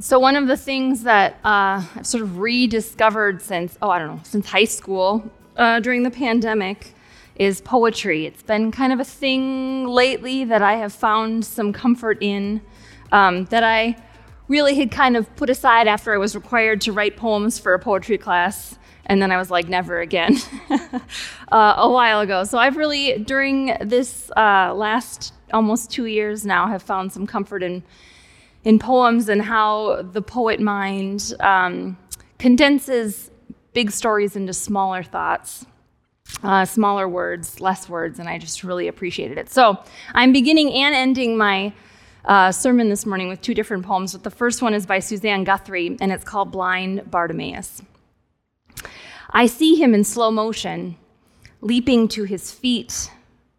So one of the things that I've sort of rediscovered since high school during the pandemic is poetry. It's been kind of a thing lately that I have found some comfort in, that I really had kind of put aside after I was required to write poems for a poetry class. And then I was like, never again, a while ago. So I've really, during this last almost 2 years now, have found some comfort in poems and how the poet mind condenses big stories into smaller thoughts, smaller words, less words, and I just really appreciated it. So I'm beginning and ending my sermon this morning with two different poems, but the first one is by Suzanne Guthrie, and it's called Blind Bartimaeus. I see him in slow motion, leaping to his feet,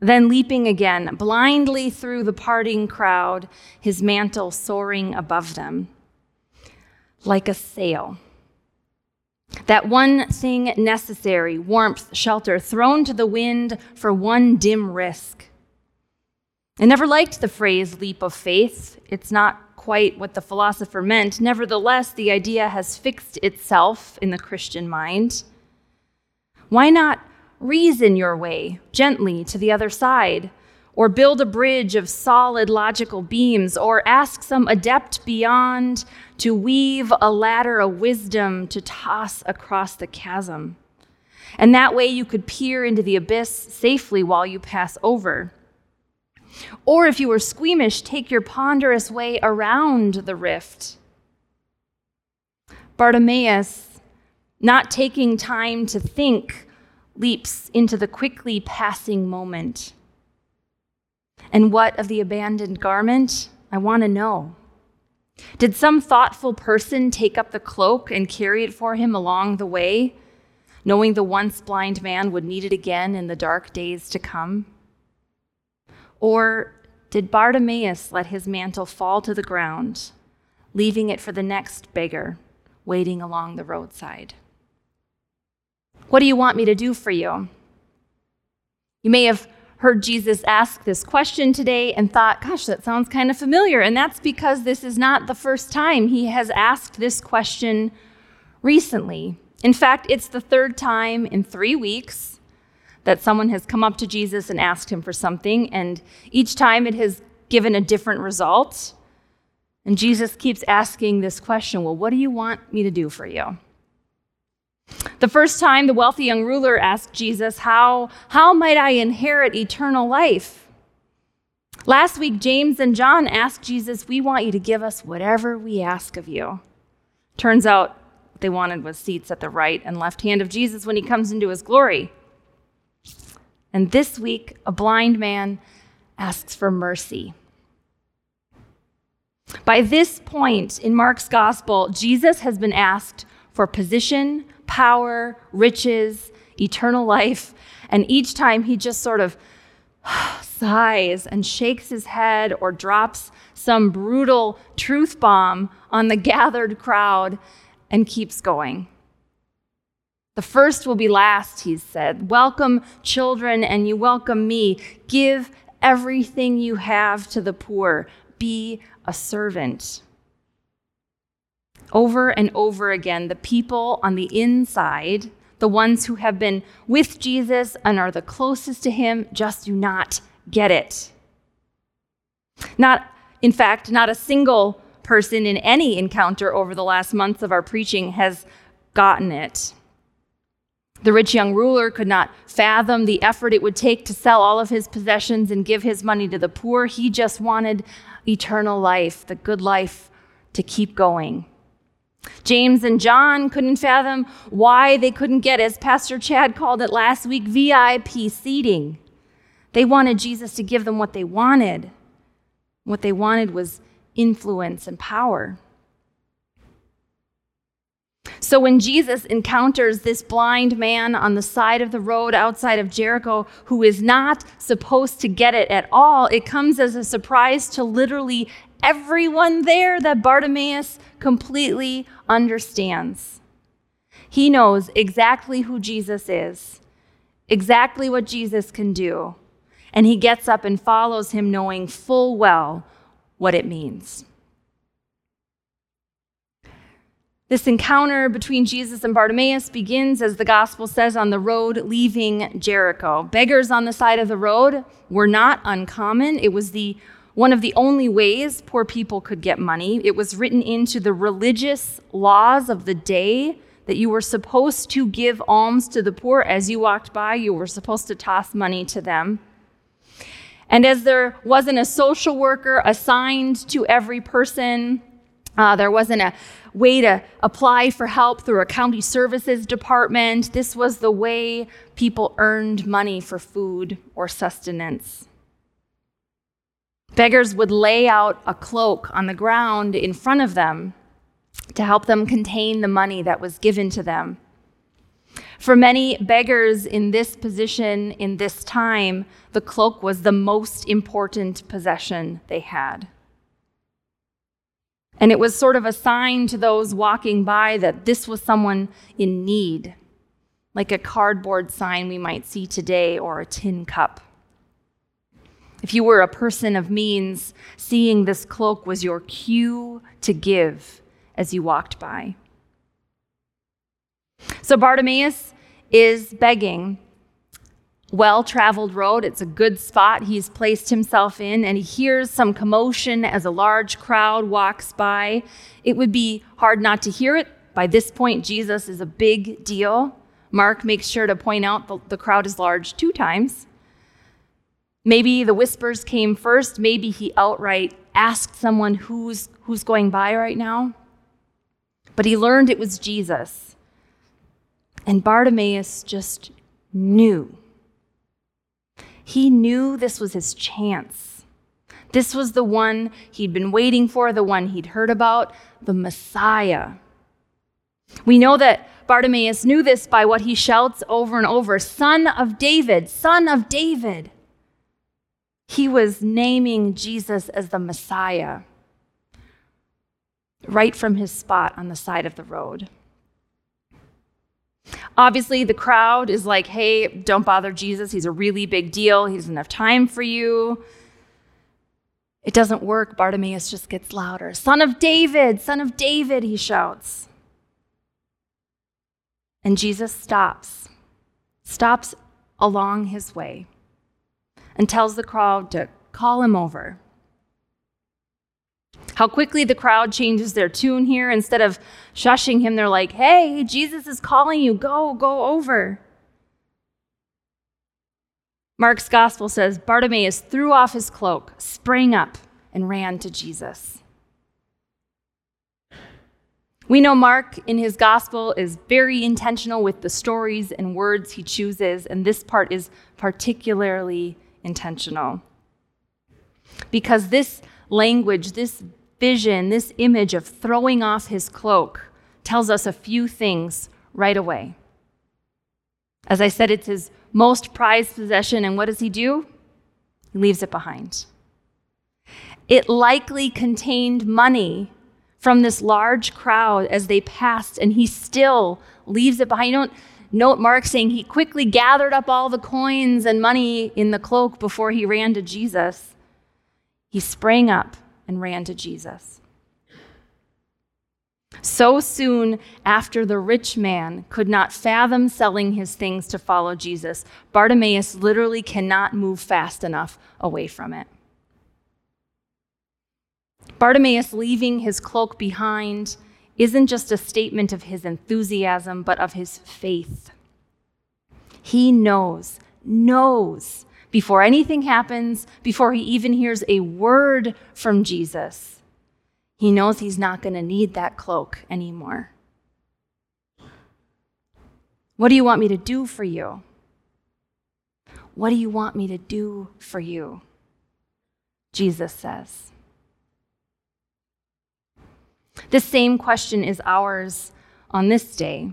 then leaping again, blindly through the parting crowd, his mantle soaring above them, like a sail. That one thing necessary, warmth, shelter, thrown to the wind for one dim risk. I never liked the phrase leap of faith. It's not quite what the philosopher meant. Nevertheless, the idea has fixed itself in the Christian mind. Why not reason your way gently to the other side, or build a bridge of solid logical beams, or ask some adept beyond to weave a ladder of wisdom to toss across the chasm? And that way you could peer into the abyss safely while you pass over. Or if you were squeamish, take your ponderous way around the rift. Bartimaeus, not taking time to think, leaps into the quickly passing moment. And what of the abandoned garment? I want to know. Did some thoughtful person take up the cloak and carry it for him along the way, knowing the once blind man would need it again in the dark days to come? Or did Bartimaeus let his mantle fall to the ground, leaving it for the next beggar waiting along the roadside? What do you want me to do for you? You may have heard Jesus ask this question today and thought, gosh, that sounds kind of familiar. And that's because this is not the first time he has asked this question recently. In fact, it's the third time in 3 weeks that someone has come up to Jesus and asked him for something, and each time it has given a different result. And Jesus keeps asking this question, well, what do you want me to do for you? The first time, the wealthy young ruler asked Jesus, how might I inherit eternal life? Last week, James and John asked Jesus, we want you to give us whatever we ask of you. Turns out what they wanted was seats at the right and left hand of Jesus when he comes into his glory. And this week, a blind man asks for mercy. By this point in Mark's gospel, Jesus has been asked for position, power, riches, eternal life, and each time he just sort of sighs and shakes his head or drops some brutal truth bomb on the gathered crowd and keeps going. The first will be last, he said. Welcome, children, and you welcome me. Give everything you have to the poor. Be a servant. Over and over again, the people on the inside, the ones who have been with Jesus and are the closest to him, just do not get it. In fact, not a single person in any encounter over the last months of our preaching has gotten it. The rich young ruler could not fathom the effort it would take to sell all of his possessions and give his money to the poor. He just wanted eternal life, the good life to keep going. James and John couldn't fathom why they couldn't get, as Pastor Chad called it last week, VIP seating. They wanted Jesus to give them what they wanted. What they wanted was influence and power. So when Jesus encounters this blind man on the side of the road outside of Jericho who is not supposed to get it at all, it comes as a surprise to literally everyone there that Bartimaeus completely understands. He knows exactly who Jesus is, exactly what Jesus can do, and he gets up and follows him knowing full well what it means. This encounter between Jesus and Bartimaeus begins, as the gospel says, on the road leaving Jericho. Beggars on the side of the road were not uncommon. It was one of the only ways poor people could get money. It was written into the religious laws of the day that you were supposed to give alms to the poor. As you walked by, you were supposed to toss money to them. And as there wasn't a social worker assigned to every person, there wasn't a way to apply for help through a county services department. This was the way people earned money for food or sustenance. Beggars would lay out a cloak on the ground in front of them to help them contain the money that was given to them. For many beggars in this position, in this time, the cloak was the most important possession they had. And it was sort of a sign to those walking by that this was someone in need, like a cardboard sign we might see today or a tin cup. If you were a person of means, seeing this cloak was your cue to give as you walked by. So Bartimaeus is begging. Well-traveled road, it's a good spot he's placed himself in, and he hears some commotion as a large crowd walks by. It would be hard not to hear it. By this point, Jesus is a big deal. Mark makes sure to point out the crowd is large 2 times. Maybe the whispers came first. Maybe he outright asked someone who's going by right now. But he learned it was Jesus. And Bartimaeus just knew. He knew this was his chance. This was the one he'd been waiting for, the one he'd heard about, the Messiah. We know that Bartimaeus knew this by what he shouts over and over, Son of David, Son of David. He was naming Jesus as the Messiah right from his spot on the side of the road. Obviously, the crowd is like, hey, don't bother Jesus. He's a really big deal. He doesn't have time for you. It doesn't work. Bartimaeus just gets louder. Son of David, Son of David, he shouts. And Jesus stops along his way and tells the crowd to call him over. How quickly the crowd changes their tune here. Instead of shushing him, they're like, hey, Jesus is calling you. Go over. Mark's gospel says, Bartimaeus threw off his cloak, sprang up, and ran to Jesus. We know Mark in his gospel is very intentional with the stories and words he chooses, and this part is particularly intentional. Because this language, this vision, this image of throwing off his cloak tells us a few things right away. As I said, it's his most prized possession, and what does he do? He leaves it behind. It likely contained money from this large crowd as they passed, and he still leaves it behind. You don't note Mark saying he quickly gathered up all the coins and money in the cloak before he ran to Jesus. He sprang up and ran to Jesus. So soon after the rich man could not fathom selling his things to follow Jesus, Bartimaeus literally cannot move fast enough away from it. Bartimaeus leaving his cloak behind isn't just a statement of his enthusiasm, but of his faith. He knows. Before anything happens, before he even hears a word from Jesus, he knows he's not going to need that cloak anymore. What do you want me to do for you? What do you want me to do for you? Jesus says. This same question is ours on this day.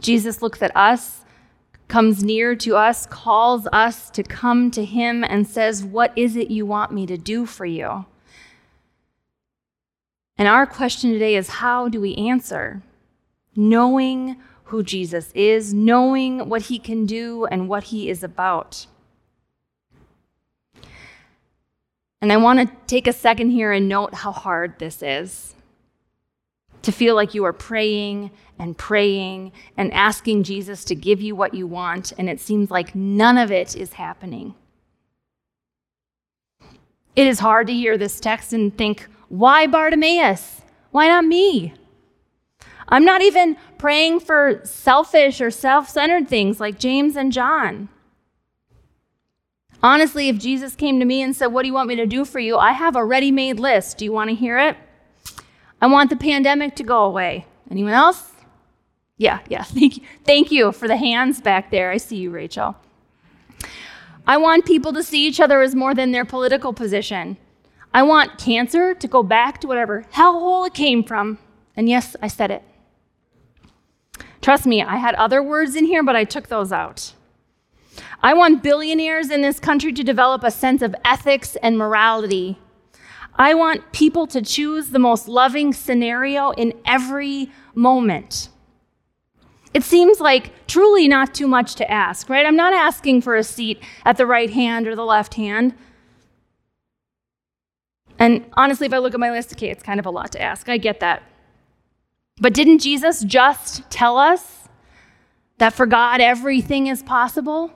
Jesus looks at us, comes near to us, calls us to come to him, and says, what is it you want me to do for you? And our question today is, how do we answer? Knowing who Jesus is, knowing what he can do and what he is about. And I want to take a second here and note how hard this is. to feel like you are praying and praying and asking Jesus to give you what you want, and it seems like none of it is happening. It is hard to hear this text and think, why Bartimaeus? Why not me? I'm not even praying for selfish or self-centered things like James and John. Honestly, if Jesus came to me and said, what do you want me to do for you? I have a ready-made list. Do you want to hear it? I want the pandemic to go away. Anyone else? Yeah, thank you for the hands back there. I see you, Rachel. I want people to see each other as more than their political position. I want cancer to go back to whatever hellhole it came from. And yes, I said it. Trust me, I had other words in here, but I took those out. I want billionaires in this country to develop a sense of ethics and morality. I want people to choose the most loving scenario in every moment. It seems like truly not too much to ask, right? I'm not asking for a seat at the right hand or the left hand. And honestly, if I look at my list, okay, it's kind of a lot to ask. I get that. But didn't Jesus just tell us that for God, everything is possible?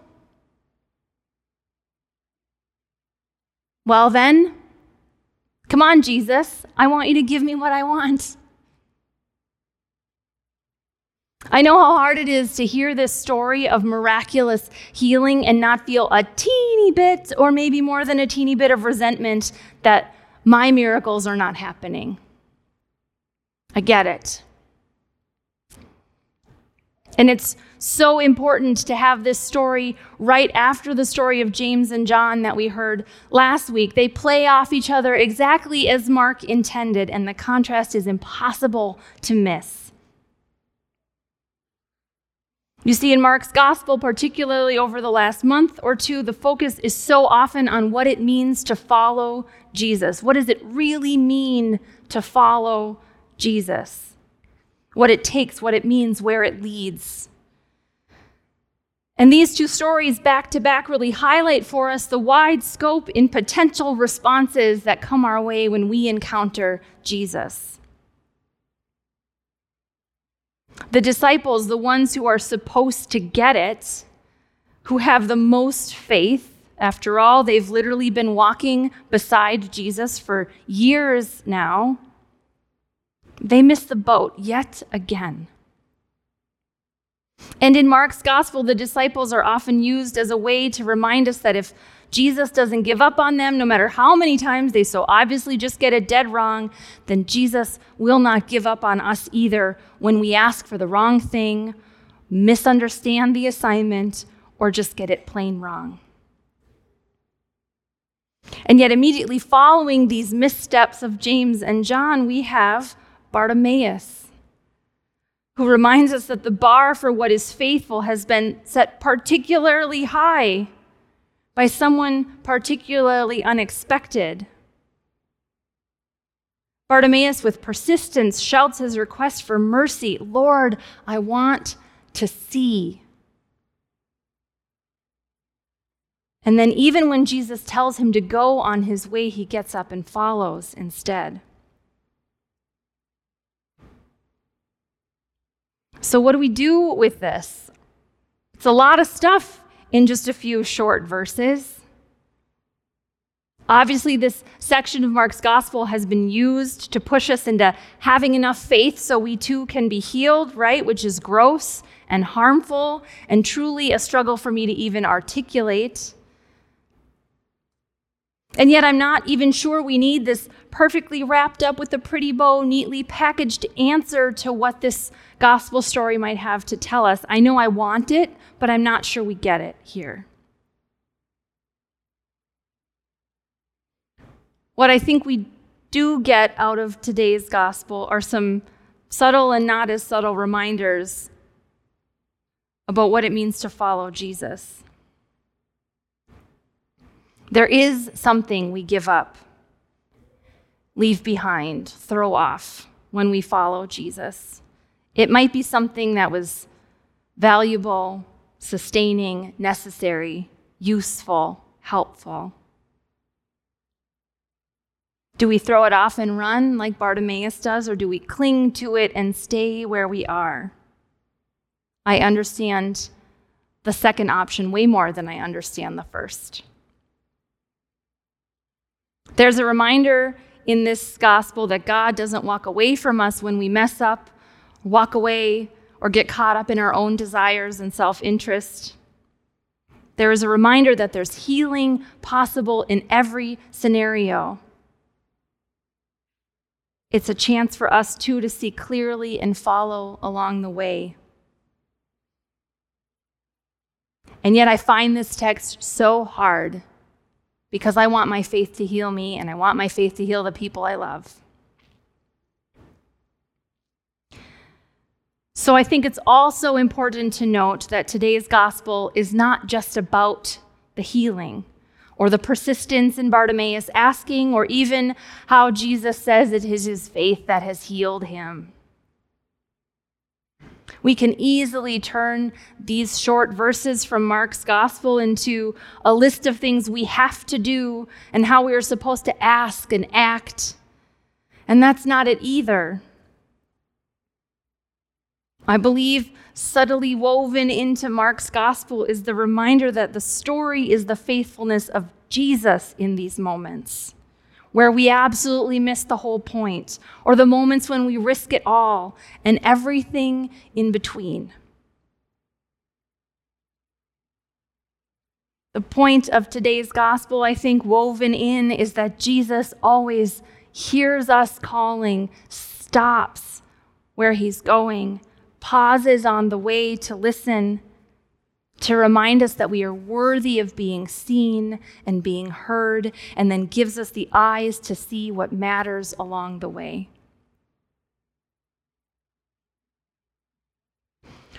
Well then, come on, Jesus, I want you to give me what I want. I know how hard it is to hear this story of miraculous healing and not feel a teeny bit, or maybe more than a teeny bit, of resentment that my miracles are not happening. I get it. And it's so important to have this story right after the story of James and John that we heard last week. They play off each other exactly as Mark intended, and the contrast is impossible to miss. You see, in Mark's gospel, particularly over the last month or two, the focus is so often on what it means to follow Jesus. What does it really mean to follow Jesus? What it takes, what it means, where it leads. And these two stories back to back really highlight for us the wide scope in potential responses that come our way when we encounter Jesus. The disciples, the ones who are supposed to get it, who have the most faith, after all, they've literally been walking beside Jesus for years now, they miss the boat yet again. And in Mark's gospel, the disciples are often used as a way to remind us that if Jesus doesn't give up on them, no matter how many times they so obviously just get it dead wrong, then Jesus will not give up on us either when we ask for the wrong thing, misunderstand the assignment, or just get it plain wrong. And yet immediately following these missteps of James and John, we have Bartimaeus, who reminds us that the bar for what is faithful has been set particularly high by someone particularly unexpected. Bartimaeus, with persistence, shouts his request for mercy. Lord, I want to see. And then even when Jesus tells him to go on his way, he gets up and follows instead. So what do we do with this? It's a lot of stuff in just a few short verses. Obviously, this section of Mark's gospel has been used to push us into having enough faith so we too can be healed, right? Which is gross and harmful and truly a struggle for me to even articulate. And yet I'm not even sure we need this perfectly wrapped up with a pretty bow, neatly packaged answer to what this gospel story might have to tell us. I know I want it, but I'm not sure we get it here. What I think we do get out of today's gospel are some subtle and not as subtle reminders about what it means to follow Jesus. There is something we give up, leave behind, throw off when we follow Jesus. It might be something that was valuable, sustaining, necessary, useful, helpful. Do we throw it off and run like Bartimaeus does, or do we cling to it and stay where we are? I understand the second option way more than I understand the first. There's a reminder in this gospel that God doesn't walk away from us when we mess up, walk away, or get caught up in our own desires and self-interest. There is a reminder that there's healing possible in every scenario. It's a chance for us, too, to see clearly and follow along the way. And yet I find this text so hard because I want my faith to heal me, and I want my faith to heal the people I love. So I think it's also important to note that today's gospel is not just about the healing or the persistence in Bartimaeus asking, or even how Jesus says it is his faith that has healed him. We can easily turn these short verses from Mark's gospel into a list of things we have to do and how we are supposed to ask and act. And that's not it either. I believe subtly woven into Mark's gospel is the reminder that the story is the faithfulness of Jesus in these moments, where we absolutely miss the whole point, or the moments when we risk it all, and everything in between. The point of today's gospel, I think, woven in, is that Jesus always hears us calling, stops where he's going, pauses on the way to listen, to remind us that we are worthy of being seen and being heard, and then gives us the eyes to see what matters along the way.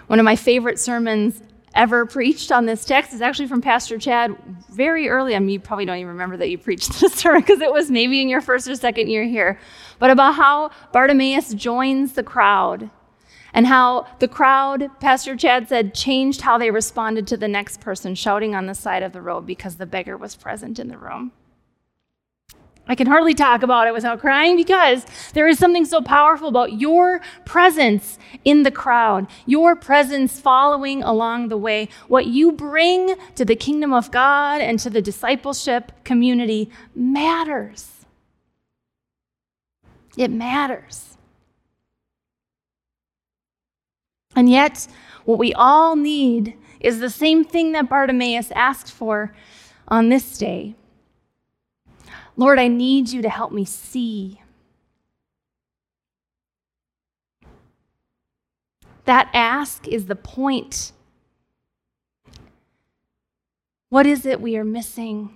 One of my favorite sermons ever preached on this text is actually from Pastor Chad very early. I mean, you probably don't even remember that you preached this sermon because it was maybe in your first or second year here, but about how Bartimaeus joins the crowd, and how the crowd, Pastor Chad said, changed how they responded to the next person shouting on the side of the road because the beggar was present in the room. I can hardly talk about it without crying because there is something so powerful about your presence in the crowd, your presence following along the way. What you bring to the kingdom of God and to the discipleship community matters. It matters. And yet, what we all need is the same thing that Bartimaeus asked for on this day. Lord, I need you to help me see. That ask is the point. What is it we are missing?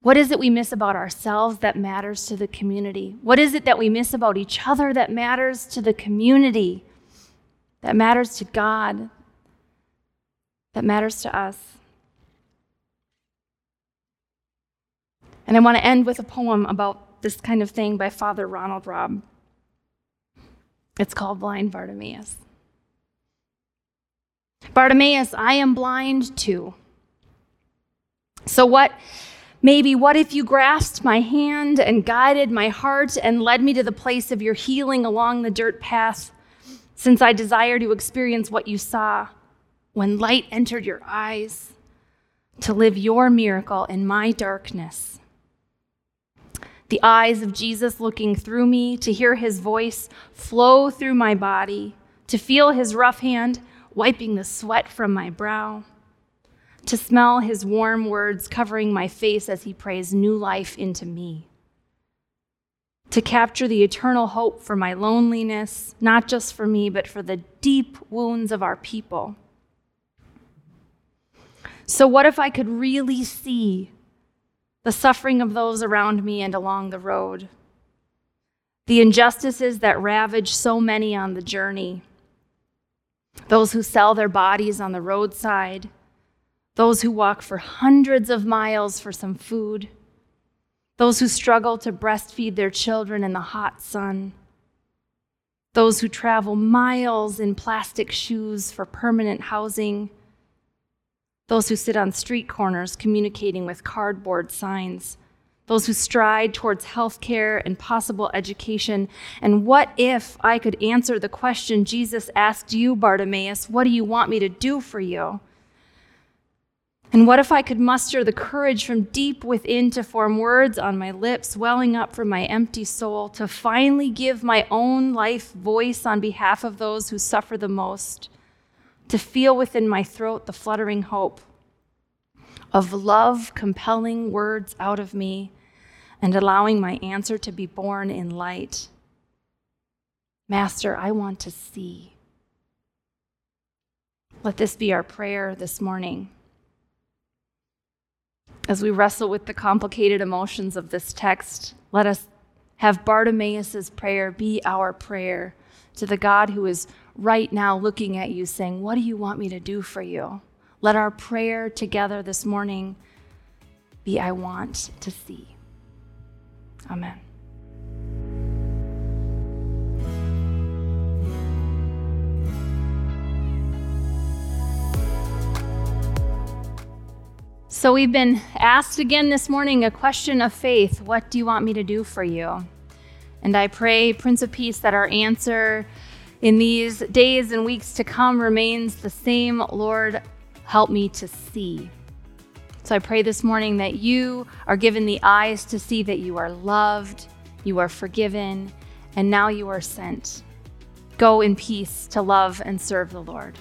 What is it we miss about ourselves that matters to the community? What is it that we miss about each other that matters to the community? That matters to God, that matters to us. And I want to end with a poem about this kind of thing by Father Ronald Robb. It's called Blind Bartimaeus. Bartimaeus, I am blind too. So what if you grasped my hand and guided my heart and led me to the place of your healing along the dirt path? Since I desire to experience what you saw when light entered your eyes, to live your miracle in my darkness. The eyes of Jesus looking through me, to hear his voice flow through my body, to feel his rough hand wiping the sweat from my brow, to smell his warm words covering my face as he prays new life into me. To capture the eternal hope for my loneliness, not just for me, but for the deep wounds of our people. So what if I could really see the suffering of those around me and along the road, the injustices that ravage so many on the journey, those who sell their bodies on the roadside, those who walk for hundreds of miles for some food, those who struggle to breastfeed their children in the hot sun, those who travel miles in plastic shoes for permanent housing, those who sit on street corners communicating with cardboard signs, those who stride towards healthcare and possible education. And what if I could answer the question Jesus asked you, Bartimaeus, what do you want me to do for you? And what if I could muster the courage from deep within to form words on my lips, welling up from my empty soul, to finally give my own life voice on behalf of those who suffer the most, to feel within my throat the fluttering hope of love compelling words out of me and allowing my answer to be born in light. Master, I want to see. Let this be our prayer this morning. As we wrestle with the complicated emotions of this text, let us have Bartimaeus' prayer be our prayer to the God who is right now looking at you saying, what do you want me to do for you? Let our prayer together this morning be, I want to see. Amen. So we've been asked again this morning a question of faith. What do you want me to do for you? And I pray, Prince of Peace, that our answer in these days and weeks to come remains the same. Lord, help me to see. So I pray this morning that you are given the eyes to see that you are loved, you are forgiven, and now you are sent. Go in peace to love and serve the Lord.